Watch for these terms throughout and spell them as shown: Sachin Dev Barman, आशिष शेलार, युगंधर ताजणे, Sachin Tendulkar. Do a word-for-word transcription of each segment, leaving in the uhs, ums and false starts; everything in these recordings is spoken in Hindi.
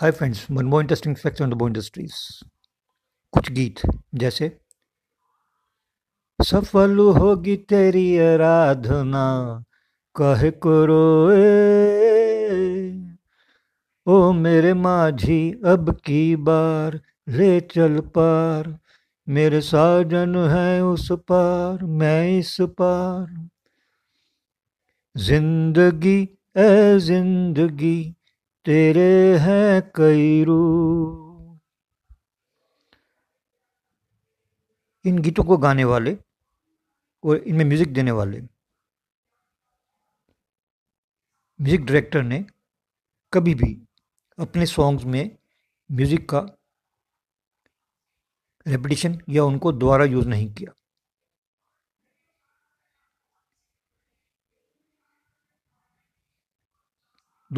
Hi friends, one more interesting facts on the Bollywood industries. कुछ गीत जैसे सफल होगी तेरी आराधना कहे करो ओ मेरे माझी अब की बार ले चल पार, मेरे साजन है उस पार मैं इस पार, जिंदगी ए जिंदगी तेरे हैं कई रूप। इन गीतों को गाने वाले और इनमें म्यूजिक देने वाले म्यूजिक डायरेक्टर ने कभी भी अपने सॉन्ग्स में म्यूजिक का रेपिटेशन या उनको दोबारा यूज नहीं किया।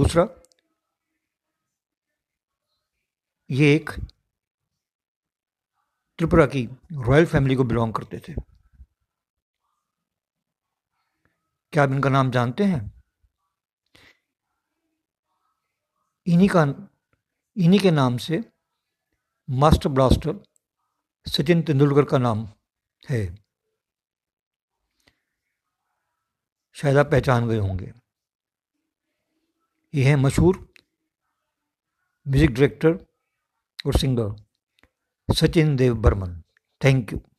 दूसरा, ये एक त्रिपुरा की रॉयल फैमिली को बिलोंग करते थे। क्या आप इनका नाम जानते हैं? इन्हीं का इन्हीं के नाम से मास्टर ब्लास्टर सचिन तेंदुलकर का नाम है। शायद आप पहचान गए होंगे। ये हैं मशहूर म्यूजिक डायरेक्टर और singer Sachin Dev Burman. Thank you.